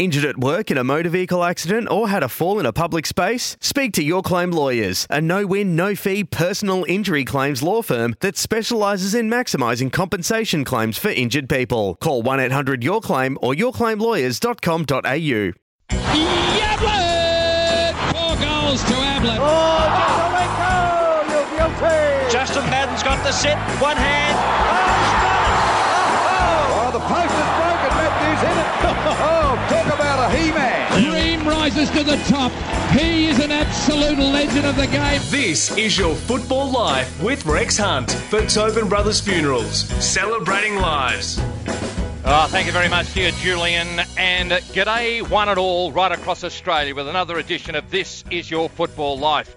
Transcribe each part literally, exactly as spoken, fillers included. Injured at work in a motor vehicle accident or had a fall in a public space? Speak to Your Claim Lawyers, a no-win, no-fee personal injury claims law firm that specialises in maximising compensation claims for injured people. Call one eight hundred your claim or your claim lawyers dot com dot a u. Ablett! Four goals to Ablett. Oh, Justin Lenko, you're guilty! Justin Madden's got the sit, one hand. Oh, he's got it! Oh, oh. Oh, the post is broken, Matthews hit it. Oh. Dream rises to the top. He is an absolute legend of the game. This is your Football Life with Rex Hunt for Tobin Brothers Funerals, celebrating lives. Oh, thank you very much, dear Julian, and g'day one and all right across Australia with another edition of This Is Your Football Life.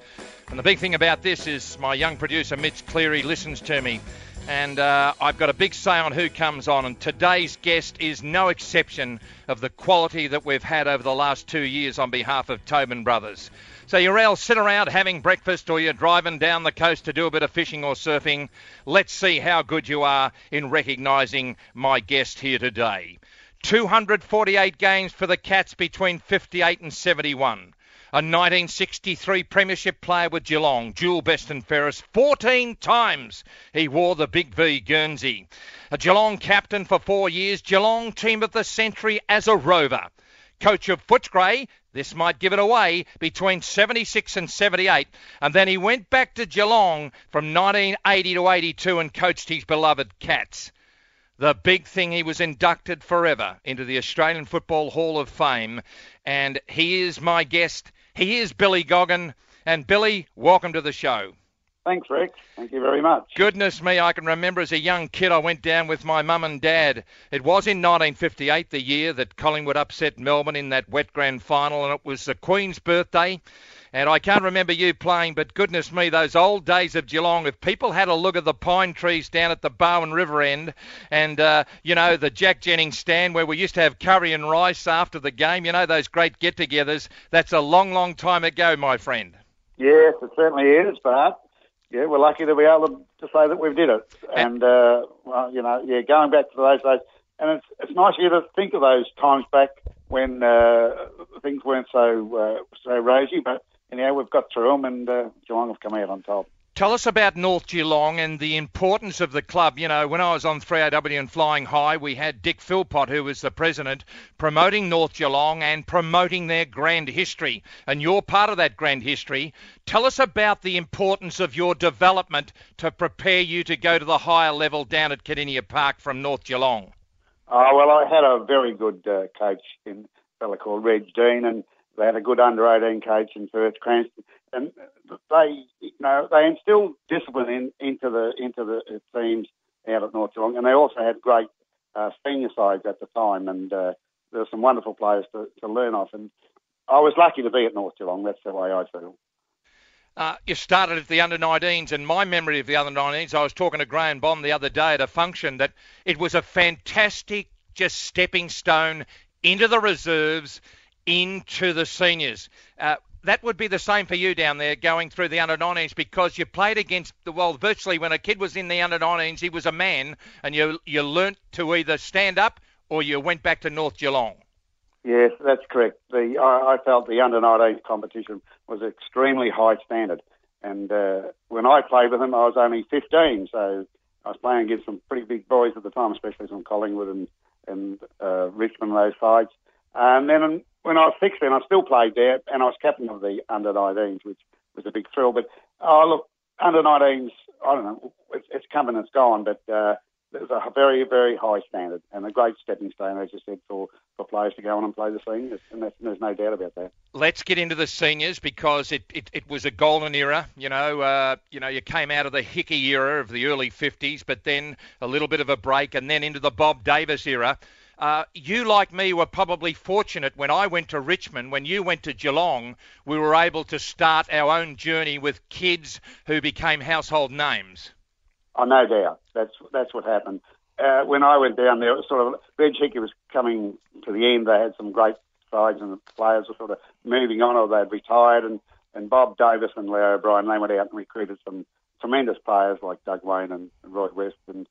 And the big thing about this is my young producer, Mitch Cleary, listens to me. And uh, I've got a big say on who comes on, and today's guest is no exception of the quality that we've had over the last two years on behalf of Tobin Brothers. So you're all sitting around having breakfast, or you're driving down the coast to do a bit of fishing or surfing. Let's see how good you are in recognising my guest here today. two hundred forty-eight games for the Cats between fifty-eight and seventy-one. A nineteen sixty-three Premiership player with Geelong, dual best and fairest. fourteen times he wore the Big V Guernsey. A Geelong captain for four years, Geelong team of the century as a rover. Coach of Footscray, this might give it away, between seventy-six and seventy-eight. And then he went back to Geelong from nineteen eighty to eighty-two and coached his beloved Cats. The big thing, he was inducted forever into the Australian Football Hall of Fame. And he is my guest. He is Billy Goggin. And Billy, welcome to the show. Thanks, Rick. Thank you very much. Goodness me, I can remember as a young kid I went down with my mum and dad. It was in nineteen fifty-eight, the year that Collingwood upset Melbourne in that wet grand final, and it was the Queen's birthday. And I can't remember you playing, but goodness me, those old days of Geelong, if people had a look at the pine trees down at the Barwon River end and, uh, you know, the Jack Jennings stand where we used to have curry and rice after the game, you know, those great get-togethers, that's a long, long time ago, my friend. Yes, it certainly is, but, yeah, we're lucky to be able to say that we've did it. And, uh, well, you know, yeah, going back to those days, and it's, it's nice you to think of those times back when uh, things weren't so, uh, so rosy, but, and yeah, we've got through them, and uh, Geelong have come out on top. Tell us about North Geelong and the importance of the club. You know, when I was on three A W and Flying High, we had Dick Philpott, who was the president, promoting North Geelong and promoting their grand history. And you're part of that grand history. Tell us about the importance of your development to prepare you to go to the higher level down at Kardinia Park from North Geelong. Oh, well, I had a very good uh, coach, in a fella called Reg Dean, and they had a good under eighteen coach in Perth, Cranston, and they, you know, they instilled discipline in, into the into the teams out at North Geelong, and they also had great uh, senior sides at the time, and uh, there were some wonderful players to, to learn off. And I was lucky to be at North Geelong. That's the way I feel. Uh, you started at the under nineteens, and my memory of the under nineteens, I was talking to Graham Bond the other day at a function, that it was a fantastic just stepping stone into the reserves, into the seniors. Uh, that would be the same for you down there going through the under nineteens, because you played against the world virtually. When a kid was in the under nineteens, he was a man, and you you learnt to either stand up or you went back to North Geelong. Yes, that's correct. The I, I felt the under nineteens competition was extremely high standard, and uh, when I played with them, I was only fifteen, so I was playing against some pretty big boys at the time, especially from Collingwood and, and uh, Richmond, those sides. And then when I was sixteen, I still played there, and I was captain of the under nineteens, which was a big thrill. But, oh, look, under nineteens, I don't know, it's, it's come and it's gone, but uh, there's a very, very high standard and a great stepping stone, as you said, for, for players to go on and play the seniors, and that's, there's no doubt about that. Let's get into the seniors, because it, it, it was a golden era. You know, uh, you know, you came out of the Hickey era of the early fifties, but then a little bit of a break, and then into the Bob Davis era. Uh, you, like me, were probably fortunate when I went to Richmond, when you went to Geelong, we were able to start our own journey with kids who became household names. Oh, no doubt. That's that's what happened. Uh, when I went down there, it was sort of, Reg Hickey was coming to the end. They had some great sides and the players were sort of moving on or they'd retired. And, and Bob Davis and Leo O'Brien, they went out and recruited some tremendous players like Doug Wayne and Roy West and,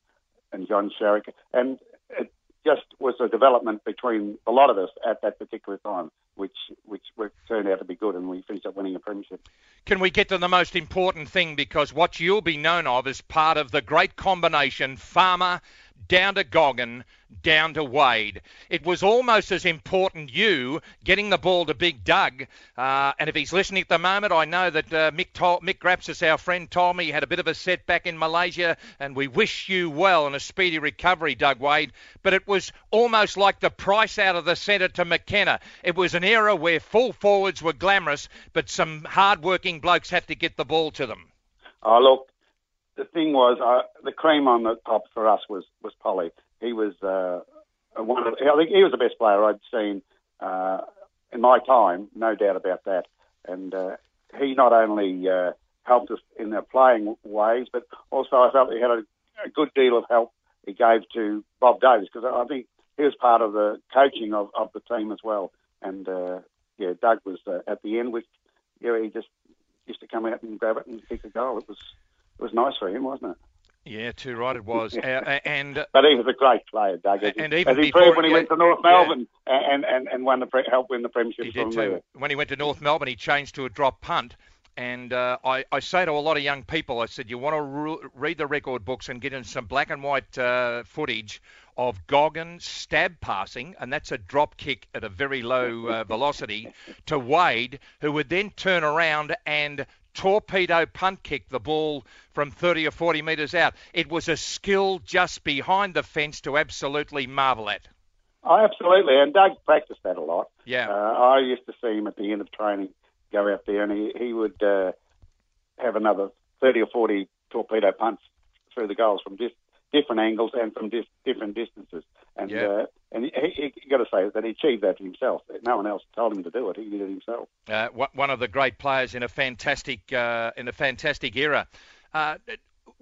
and John Sharrick. And it just was a development between a lot of us at that particular time, which which turned out to be good, and we finished up winning a premiership. Can we get to the most important thing? Because what you'll be known of is part of the great combination Farmer down to Goggin, down to Wade. It was almost as important you getting the ball to Big Doug. Uh, and if he's listening at the moment, I know that uh, Mick, told, Mick Grapsis, our friend, told me he had a bit of a setback in Malaysia, and we wish you well and a speedy recovery, Doug Wade. But it was almost like the price out of the centre to McKenna. It was an era where full forwards were glamorous, but some hard-working blokes had to get the ball to them. Oh, look. The thing was, uh, the cream on the top for us was, was Polly. He was uh, one of, I think he was the best player I'd seen uh, in my time, no doubt about that. And uh, he not only uh, helped us in their playing ways, but also I felt he had a, a good deal of help he gave to Bob Davis, because I think he was part of the coaching of, of the team as well. And uh, yeah, Doug was uh, at the end, which you know, he just used to come out and grab it and kick a goal. It was. It was nice for him, wasn't it? Yeah, too right it was. uh, and uh, But he was a great player, Doug. As and he, even as he proved when he went to North Melbourne yeah. and, and, and won the pre- helped win the premiership. He did too. When he went to North Melbourne, he changed to a drop punt. And uh, I, I say to a lot of young people, I said, you want to re- read the record books and get in some black and white uh, footage of Goggin stab passing, and that's a drop kick at a very low uh, velocity, to Wade, who would then turn around and torpedo punt kick the ball from thirty or forty metres out. It was a skill just behind the fence to absolutely marvel at. Oh, absolutely. And Doug practised that a lot. Yeah. Uh, I used to see him at the end of training go out there, and he, he would uh, have another thirty or forty torpedo punts through the goals from dis- different angles and from dis- different distances. And yeah. uh, and he, he got to say that he achieved that himself. No one else told him to do it. He did it himself. Uh, one of the great players in a fantastic uh, in a fantastic era. Uh,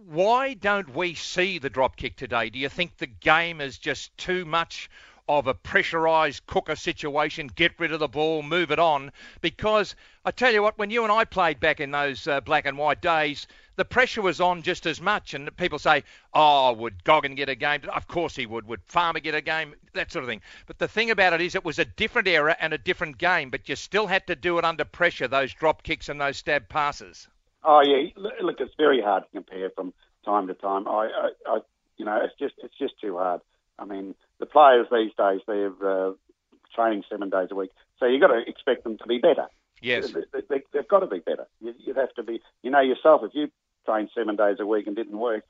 why don't we see the drop kick today? Do you think the game is just too much of a pressurised cooker situation? Get rid of the ball, move it on. Because I tell you what, when you and I played back in those uh, black and white days, the pressure was on just as much. And people say, oh, would Goggin get a game? Of course he would. Would Farmer get a game? That sort of thing. But the thing about it is it was a different era and a different game, but you still had to do it under pressure, those drop kicks and those stab passes. Oh, yeah. Look, it's very hard to compare from time to time. I, I, I you know, it's just it's just too hard. I mean, the players these days, they're uh, training seven days a week. So you've got to expect them to be better. Yes. They, they, they've got to be better. You, you'd have to be, you know yourself, if you trained seven days a week and didn't work,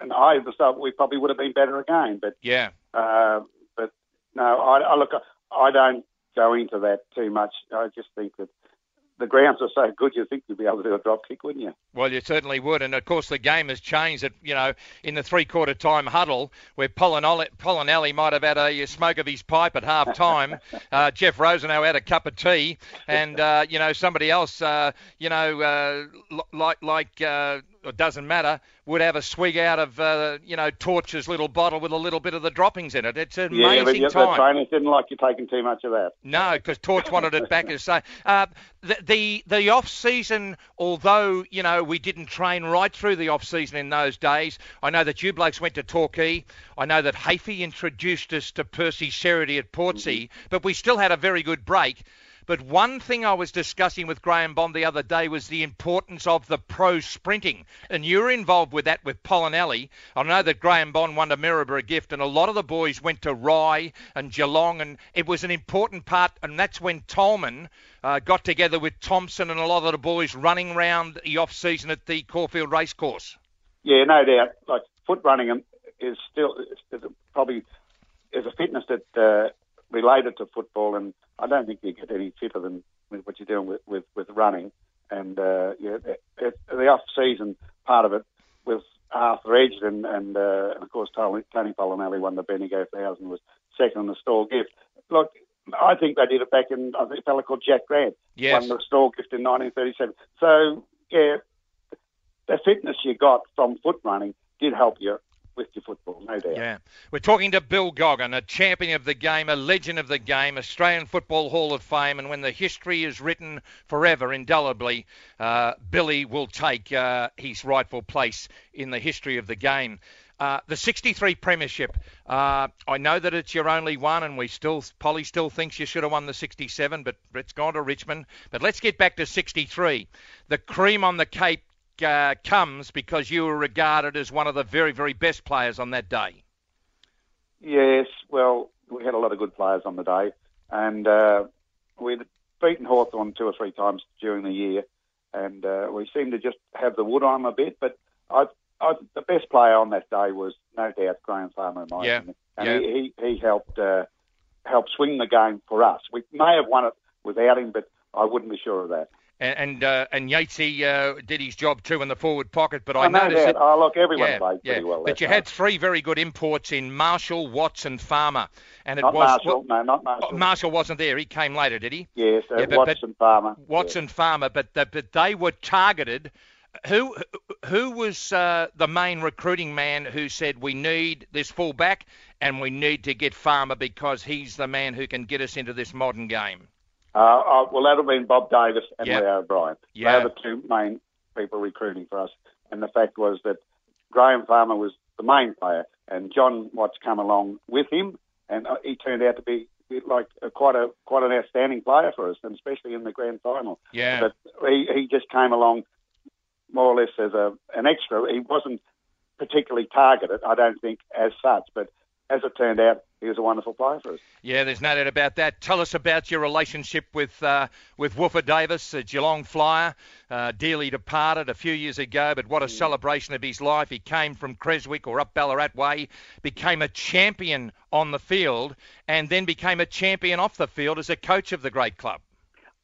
and I myself, we probably would have been better again. But, yeah. Uh, but no, I, I look, I don't go into that too much. I just think that the grounds are so good, you'd think you'd be able to do a drop kick, wouldn't you? Well, you certainly would. And, of course, the game has changed, at, you know, in the three-quarter time huddle where Polinelli might have had a smoke of his pipe at half-time. uh, Jeff Rosenow had a cup of tea. And, uh, you know, somebody else, uh, you know, uh, like... like uh, it doesn't matter, would have a swig out of, uh, you know, Torch's little bottle with a little bit of the droppings in it. It's an yeah, amazing but time. Yeah, the trainers didn't like you taking too much of that. No, because Torch wanted it back. As so. uh, the, the, the off-season, although, you know, we didn't train right through the off-season in those days, I know that you blokes went to Torquay. I know that Hafey introduced us to Percy Sheridan at Portsea, mm-hmm. but we still had a very good break. But one thing I was discussing with Graham Bond the other day was the importance of the pro sprinting. And you were involved with that with Polinelli. I know that Graham Bond won to Mirrabah a gift, and a lot of the boys went to Rye and Geelong, and it was an important part. And that's when Tolman uh, got together with Thompson and a lot of the boys running round the off-season at the Caulfield Racecourse. Yeah, no doubt. Like, foot running is still is probably is a fitness that... Uh, related to football, and I don't think you get any fitter than what you're doing with, with, with running. And uh, yeah, it, it, the off-season part of it was Arthur Edged, and, and, uh, and of course Tony, Tony Polinelli won the Bendigo one thousand, was second in the Stall Gift. Look, I think they did it back in, I think a fella called Jack Grant yes. won the Stall Gift in nineteen thirty-seven. So, yeah, the fitness you got from foot running did help you with your football, no doubt. Yeah. We're talking to Bill Goggin, a champion of the game, a legend of the game, Australian Football Hall of Fame, and when the history is written forever, indelibly, uh, Billy will take uh, his rightful place in the history of the game. Uh, the sixty-three premiership, uh, I know that it's your only one, and we still, Polly still thinks you should have won the sixty-seven, but it's gone to Richmond. But let's get back to sixty-three. The cream on the cake Uh, comes because you were regarded as one of the very, very best players on that day. Yes, well, we had a lot of good players on the day, and uh, we'd beaten Hawthorn two or three times during the year, and uh, we seemed to just have the wood on them a bit, but I, I, the best player on that day was no doubt Graham Farmer in my yeah, opinion. And yeah. he, he, he helped, uh, helped swing the game for us. We may have won it without him, but I wouldn't be sure of that. And uh, and Yatesy uh, did his job too in the forward pocket, but I, I noticed that. It, oh, look, everyone yeah, played pretty yeah. well. But you night. had three very good imports in Marshall, Watts, and Farmer. And it not was Marshall, well, no, not Marshall. Oh, Marshall wasn't there. He came later, did he? Yes, uh, yeah, but, Watts but, and Farmer. Watts yeah. and Farmer, but the, but they were targeted. Who who was uh, the main recruiting man who said we need this fullback and we need to get Farmer because he's the man who can get us into this modern game? Uh, oh, well, that would have been Bob Davis and yep. Leo O'Brien. Yep. They were the two main people recruiting for us. And the fact was that Graham Farmer was the main player, and John Watts came along with him, and he turned out to be like a, quite a quite an outstanding player for us, and especially in the grand final. Yeah. But he, he just came along more or less as a an extra. He wasn't particularly targeted, I don't think, as such, but as it turned out, he was a wonderful player for us. Yeah, there's no doubt about that. Tell us about your relationship with uh, with Woofah Davis, a Geelong Flyer, uh, dearly departed a few years ago, but what a yeah. celebration of his life. He came from Creswick or up Ballarat Way, became a champion on the field, and then became a champion off the field as a coach of the great club.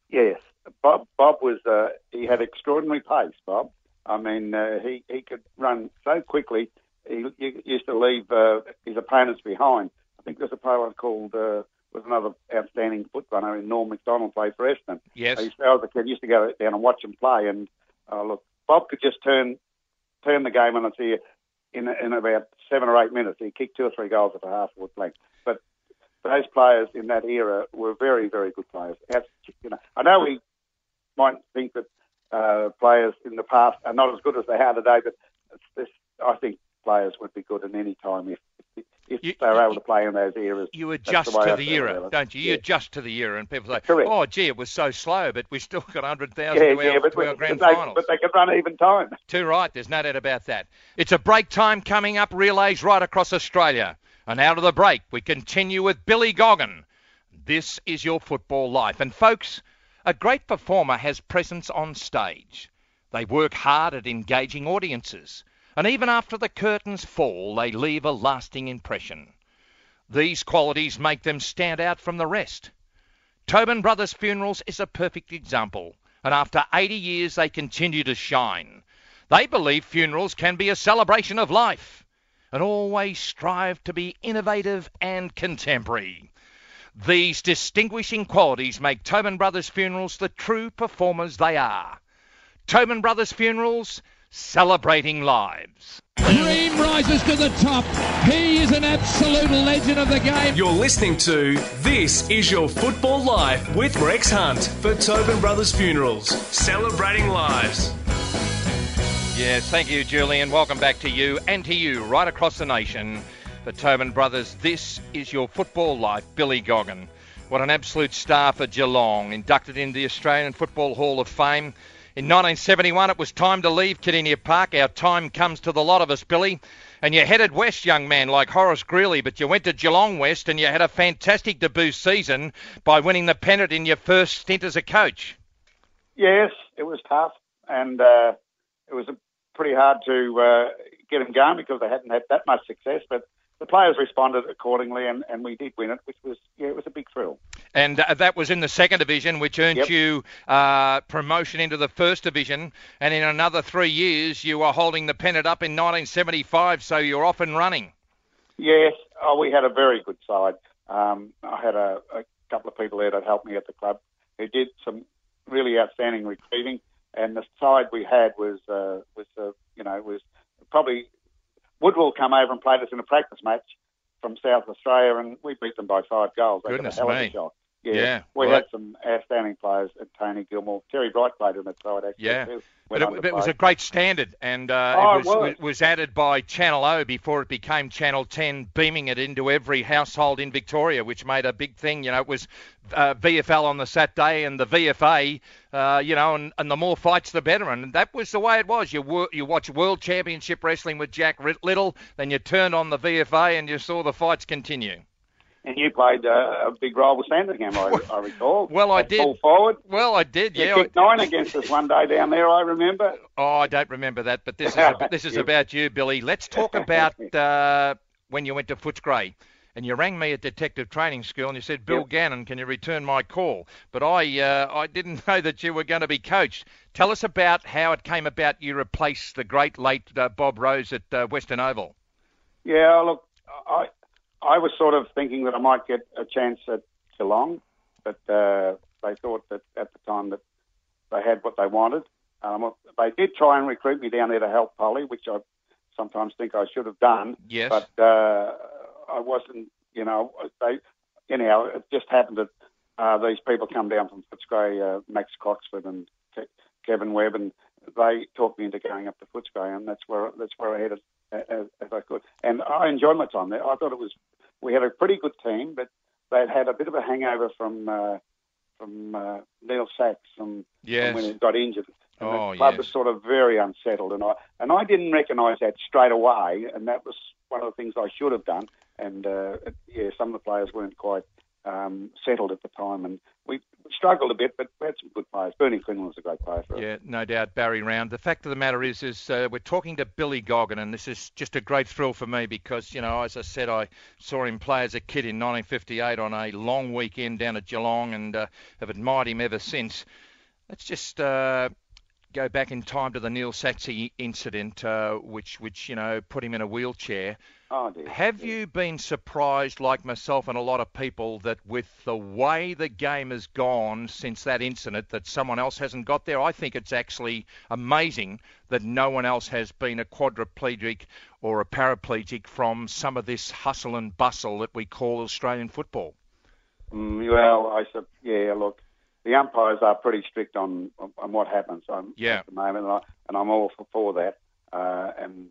Yes. Bob Bob was, uh, he had extraordinary pace, Bob. I mean, uh, he, he could run so quickly, he, he used to leave uh, his opponents behind. I think there's a player called, uh, was another outstanding foot runner, Norm McDonald, played for Essendon. Yes. I used to, I was a kid, used to go down and watch him play, and uh, look, Bob could just turn turn the game on its ear in, in about seven or eight minutes. He kicked two or three goals at a half-forward flank. But those players in that era were very, very good players. You know, I know we might think that uh, players in the past are not as good as they are today, but it's, it's, I think players would be good in any time if If you, they're able to play in those eras. You adjust the to the era, don't you? You yeah. adjust to the era, and people say, Correct. oh, gee, it was so slow, but we still got one hundred thousand yeah, to, yeah, our, to we, our grand they, finals. But they could run even time. Too right, there's no doubt about that. It's a break time coming up, relays right across Australia. And out of the break, we continue with Billy Goggin. This is your football life. And folks, a great performer has presence on stage. They work hard at engaging audiences. And even after the curtains fall, they leave a lasting impression. These qualities make them stand out from the rest. Tobin Brothers Funerals is a perfect example, and after eighty years they continue to shine. They believe funerals can be a celebration of life, and always strive to be innovative and contemporary. These distinguishing qualities make Tobin Brothers Funerals the true performers they are. Tobin Brothers Funerals, celebrating lives. Dream rises to the top. He is an absolute legend of the game. You're listening to This Is Your Football Life with Rex Hunt for Tobin Brothers Funerals, celebrating lives. Yes, thank you, Julian. Welcome back to you and to you right across the nation for Tobin Brothers. This Is Your Football Life, Billy Goggin. What an absolute star for Geelong, inducted into the Australian Football Hall of Fame. In nineteen seventy-one, it was time to leave Kardinia Park. Our time comes to the lot of us, Billy. And you headed west, young man, like Horace Greeley, but you went to Geelong West and you had a fantastic debut season by winning the pennant in your first stint as a coach. Yes, it was tough, and uh, it was pretty hard to uh, get them going because they hadn't had that much success, but the players responded accordingly, and, and we did win it, which was, yeah, it was a big thrill. And uh, that was in the second division, which earned yep. you uh, promotion into the first division. And in another three years, you were holding the pennant up in nineteen seventy-five, so you're off and running. Yes, oh, we had a very good side. Um, I had a, a couple of people there that helped me at the club who did some really outstanding retrieving. And the side we had was, uh, was uh, you know, was probably Woodwell come over and played us in a practice match from South Australia, and we beat them by five goals. They Goodness had a hell of a me. Shot. Yeah, yeah, we well, had some outstanding players at Tony Gilmore. Terry Bright played in that side, actually. Yeah, too, but it, it was a great standard, and uh, oh, it, was, it was. was added by Channel O before it became Channel ten, beaming it into every household in Victoria, which made a big thing. You know, it was uh, V F L on the Saturday and the V F A, uh, you know, and, and the more fights, the better. And that was the way it was. You wor- you watch World Championship Wrestling with Jack Little, then you turned on the V F A and you saw the fights continue. And you played uh, a big role with Sandringham, I, I recall. Well, I did. Full forward. Well, I did, yeah. You kicked nine against us one day down there, I remember. Oh, I don't remember that, but this is a, this is about you, Billy. Let's talk about uh, when you went to Footscray. And you rang me at Detective Training School and you said, Bill yep. Gannon, can you return my call? But I uh, I didn't know that you were going to be coached. Tell us about how it came about you replaced the great late uh, Bob Rose at uh, Western Oval. Yeah, look, I... I was sort of thinking that I might get a chance at Geelong, but uh, they thought that at the time that they had what they wanted. Um, they did try and recruit me down there to help Polly, which I sometimes think I should have done. Yes. But uh, I wasn't, you know, they, anyhow, it just happened that uh, these people come down from Footscray, uh, Max Coxford and Ke- Kevin Webb, and they talked me into going up to Footscray, and that's where that's where I headed as, as I could. And I enjoyed my time there. I thought it was... We had a pretty good team, but they'd had a bit of a hangover from uh, from uh, Neil Sachs and, yes. and when he got injured. And oh, the club yes. was sort of very unsettled. And I and I didn't recognise that straight away, and that was one of the things I should have done. And, uh, yeah, some of the players weren't quite um, settled at the time. And we struggled a bit, but we had some good players. Bernie Quinlan was a great player for us. Yeah, no doubt, Barry Round. The fact of the matter is, is uh, we're talking to Billy Goggin, and this is just a great thrill for me because, you know, as I said, I saw him play as a kid in nineteen fifty-eight on a long weekend down at Geelong and uh, have admired him ever since. Let's just... Uh... go back in time to the Neil Sachs incident, uh, which, which you know, put him in a wheelchair. Oh, dear. Have yeah. you been surprised, like myself and a lot of people, that with the way the game has gone since that incident, that someone else hasn't got there? I think it's actually amazing that no one else has been a quadriplegic or a paraplegic from some of this hustle and bustle that we call Australian football. Mm, well, I sub- yeah, look. The umpires are pretty strict on on what happens on, yeah. at the moment, and, I, and I'm all for, for that. Uh, and,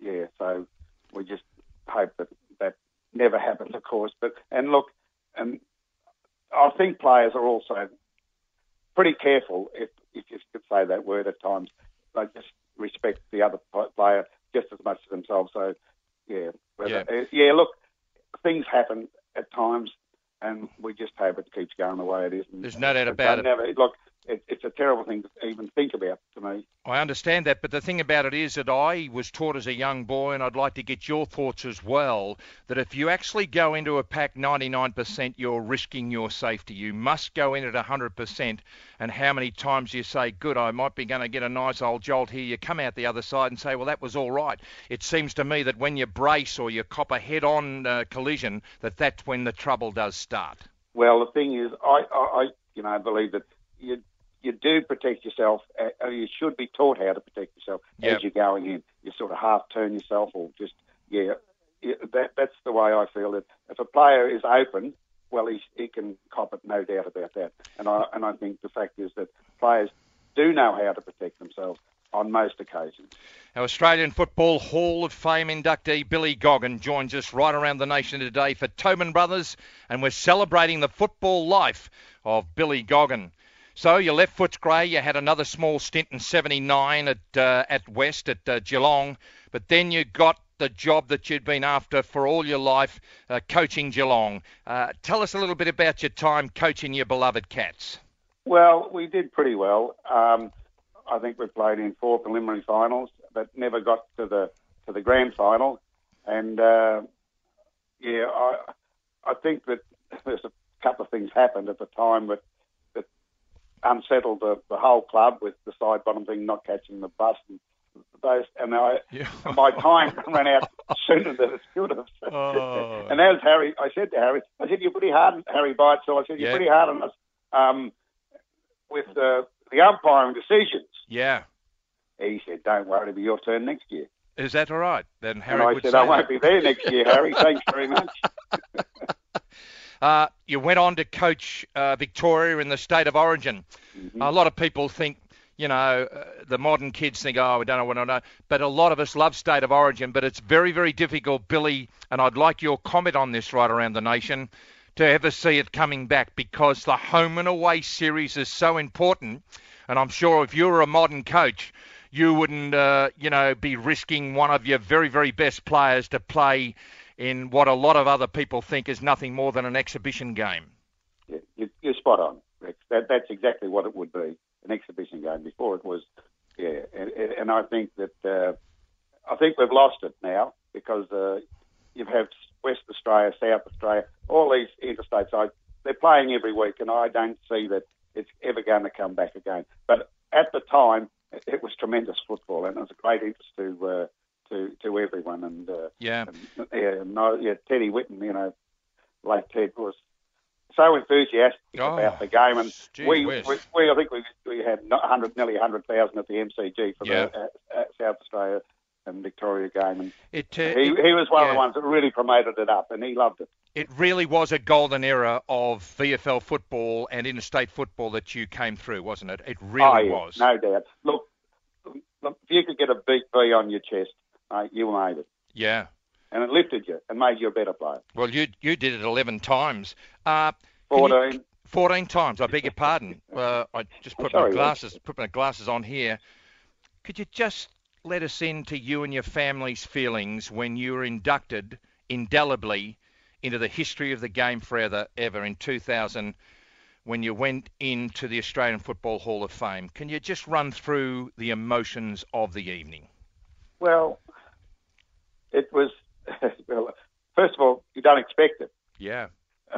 yeah, so we just hope that that never happens, of course. But and, look, and I think players are also pretty careful, if, if you could say that word at times. They just respect the other player just as much as themselves. So, yeah. Yeah, uh, yeah look, things happen at times. And we just hope it keeps going the way it is. And there's no doubt about it. Never, look, it, it's a terrible thing to even think about to me. I understand that, but the thing about it is that I was taught as a young boy, and I'd like to get your thoughts as well, that if you actually go into a pack ninety-nine percent, you're risking your safety. You must go in at one hundred percent, and how many times you say, good, I might be going to get a nice old jolt here. You come out the other side and say, well, that was all right. It seems to me that when you brace or you cop a head-on uh, collision, that that's when the trouble does start. Well, the thing is, I, I you know, believe that you you do protect yourself. Uh, you should be taught how to protect yourself yep. as you're going in. You sort of half turn yourself, or just yeah. That that's the way I feel it. If a player is open, well, he he can cop it, no doubt about that. And I and I think the fact is that players do know how to protect themselves on most occasions. Our Australian Football Hall of Fame inductee Billy Goggin joins us right around the nation today for Tobin Brothers, and we're celebrating the football life of Billy Goggin. So you left Footscray, you had another small stint in seventy-nine at uh, at West, at uh, Geelong, but then you got the job that you'd been after for all your life, uh, coaching Geelong. Uh, tell us a little bit about your time coaching your beloved Cats. Well, we did pretty well. Um, I think we played in four preliminary finals, but never got to the to the grand final. And, uh, yeah, I I think that there's a couple of things happened at the time, but unsettled the, the whole club with the side bottom thing, not catching the bus and those, and I, yeah. my time ran out sooner than it should have. Oh. And as Harry, I said to Harry, I said, you're pretty hard, Harry Byte, so I said, you're yeah. pretty hard on us um, with uh, the umpiring decisions. Yeah. He said, don't worry, it'll be your turn next year. Is that all right? Then Harry and I would said, say I won't that. be there next year, Harry. Thanks very much. Uh, you went on to coach uh, Victoria in the state of origin. Mm-hmm. A lot of people think, you know, uh, the modern kids think, oh, we don't know what I know. But a lot of us love state of origin. But it's very, very difficult, Billy, and I'd like your comment on this right around the nation, to ever see it coming back because the home and away series is so important. And I'm sure if you were a modern coach, you wouldn't, uh, you know, be risking one of your very, very best players to play in what a lot of other people think is nothing more than an exhibition game. Yeah, you're spot on, Rex. That, that's exactly what it would be, an exhibition game. Before it was, yeah. And, and I think that uh, I think we've lost it now because uh, you have West Australia, South Australia, all these interstates. I, they're playing every week, and I don't see that it's ever going to come back again. But at the time, it was tremendous football, and it was a great interest to uh, to to everyone. And uh, yeah, and, yeah, no, yeah, Teddy Whitten, you know, late Ted was so enthusiastic oh, about the game, and we, we we I think we we had one hundred, nearly one hundred thousand at the M C G for yeah. the uh, South Australia and Victoria game, and it, uh, he it, he was one yeah. of the ones that really promoted it up, and he loved it. It really was a golden era of V F L football and interstate football that you came through, wasn't it? It really oh, yeah, was. No doubt. Look, look, if you could get a big V on your chest, mate, you made it. Yeah. And it lifted you and made you a better player. Well, you you did it eleven times. Uh, fourteen. You, fourteen times. I beg your pardon. Uh, I just put sorry, my glasses Rich. put my glasses on here. Could you just let us into you and your family's feelings when you were inducted indelibly into the history of the game forever ever in two thousand when you went into the Australian Football Hall of Fame? Can you just run through the emotions of the evening? Well, it was, well, first of all, you don't expect it. Yeah.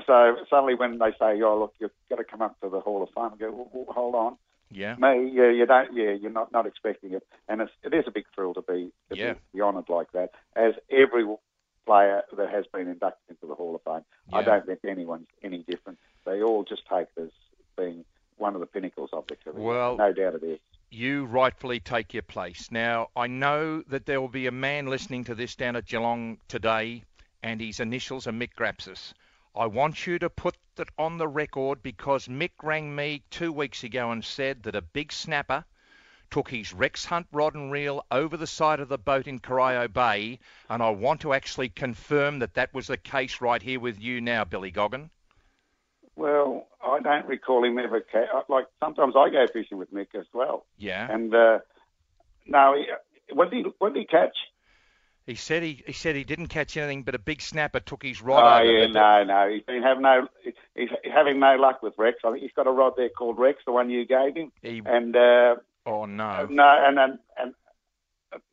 So suddenly when they say, oh, look, you've got to come up to the Hall of Fame, I go, well, hold on. Yeah. Me, yeah, you don't, yeah, you're not, not expecting it. And it's, it is a big thrill to be, to yeah. be, be honoured like that, as every player that has been inducted into the Hall of Fame. Yeah. I don't think anyone's any different. They all just take it as being one of the pinnacles of the career. Well, no doubt it is. You rightfully take your place. Now, I know that there will be a man listening to this down at Geelong today, and his initials are Mick Grapsis. I want you to put that on the record because Mick rang me two weeks ago and said that a big snapper took his Rex Hunt rod and reel over the side of the boat in Corio Bay, and I want to actually confirm that that was the case right here with you now, Billy Goggin. Well, I don't recall him ever... Ca- like, sometimes I go fishing with Mick as well. Yeah. And, uh, no, he, what, did he, what did he catch? He said he, he said he didn't catch anything, but a big snapper took his rod. Oh, over yeah, no, no. He's been having no, he's having no luck with Rex. I think he's got a rod there called Rex, the one you gave him. He... And... Uh, Oh no! No, and and and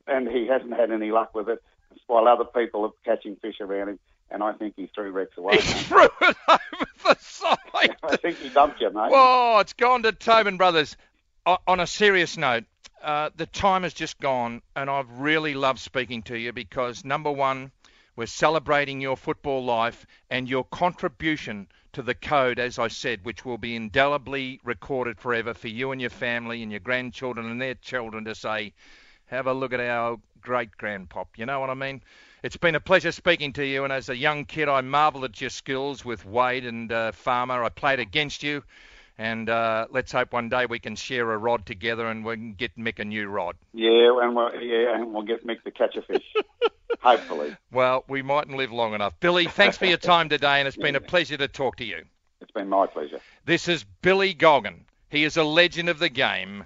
and he hasn't had any luck with it, while other people are catching fish around him. And I think he threw Rex away. He threw it over the side. I think he dumped you, mate. Oh, it's gone to Tobin Brothers. On a serious note, uh, the time has just gone, and I've really loved speaking to you because number one, we're celebrating your football life and your contribution to the code, as I said, which will be indelibly recorded forever for you and your family and your grandchildren and their children to say, have a look at our great-grandpop. You know what I mean? It's been a pleasure speaking to you, and as a young kid, I marvelled at your skills with Wade and uh, Farmer. I played against you, and uh, let's hope one day we can share a rod together and we can get Mick a new rod. Yeah, and we'll, yeah, and we'll get Mick to catch a fish. Hopefully. Well, we mightn't live long enough. Billy, thanks for your time today, and it's yeah. been a pleasure to talk to you. It's been my pleasure. This is Billy Goggin. He is a legend of the game,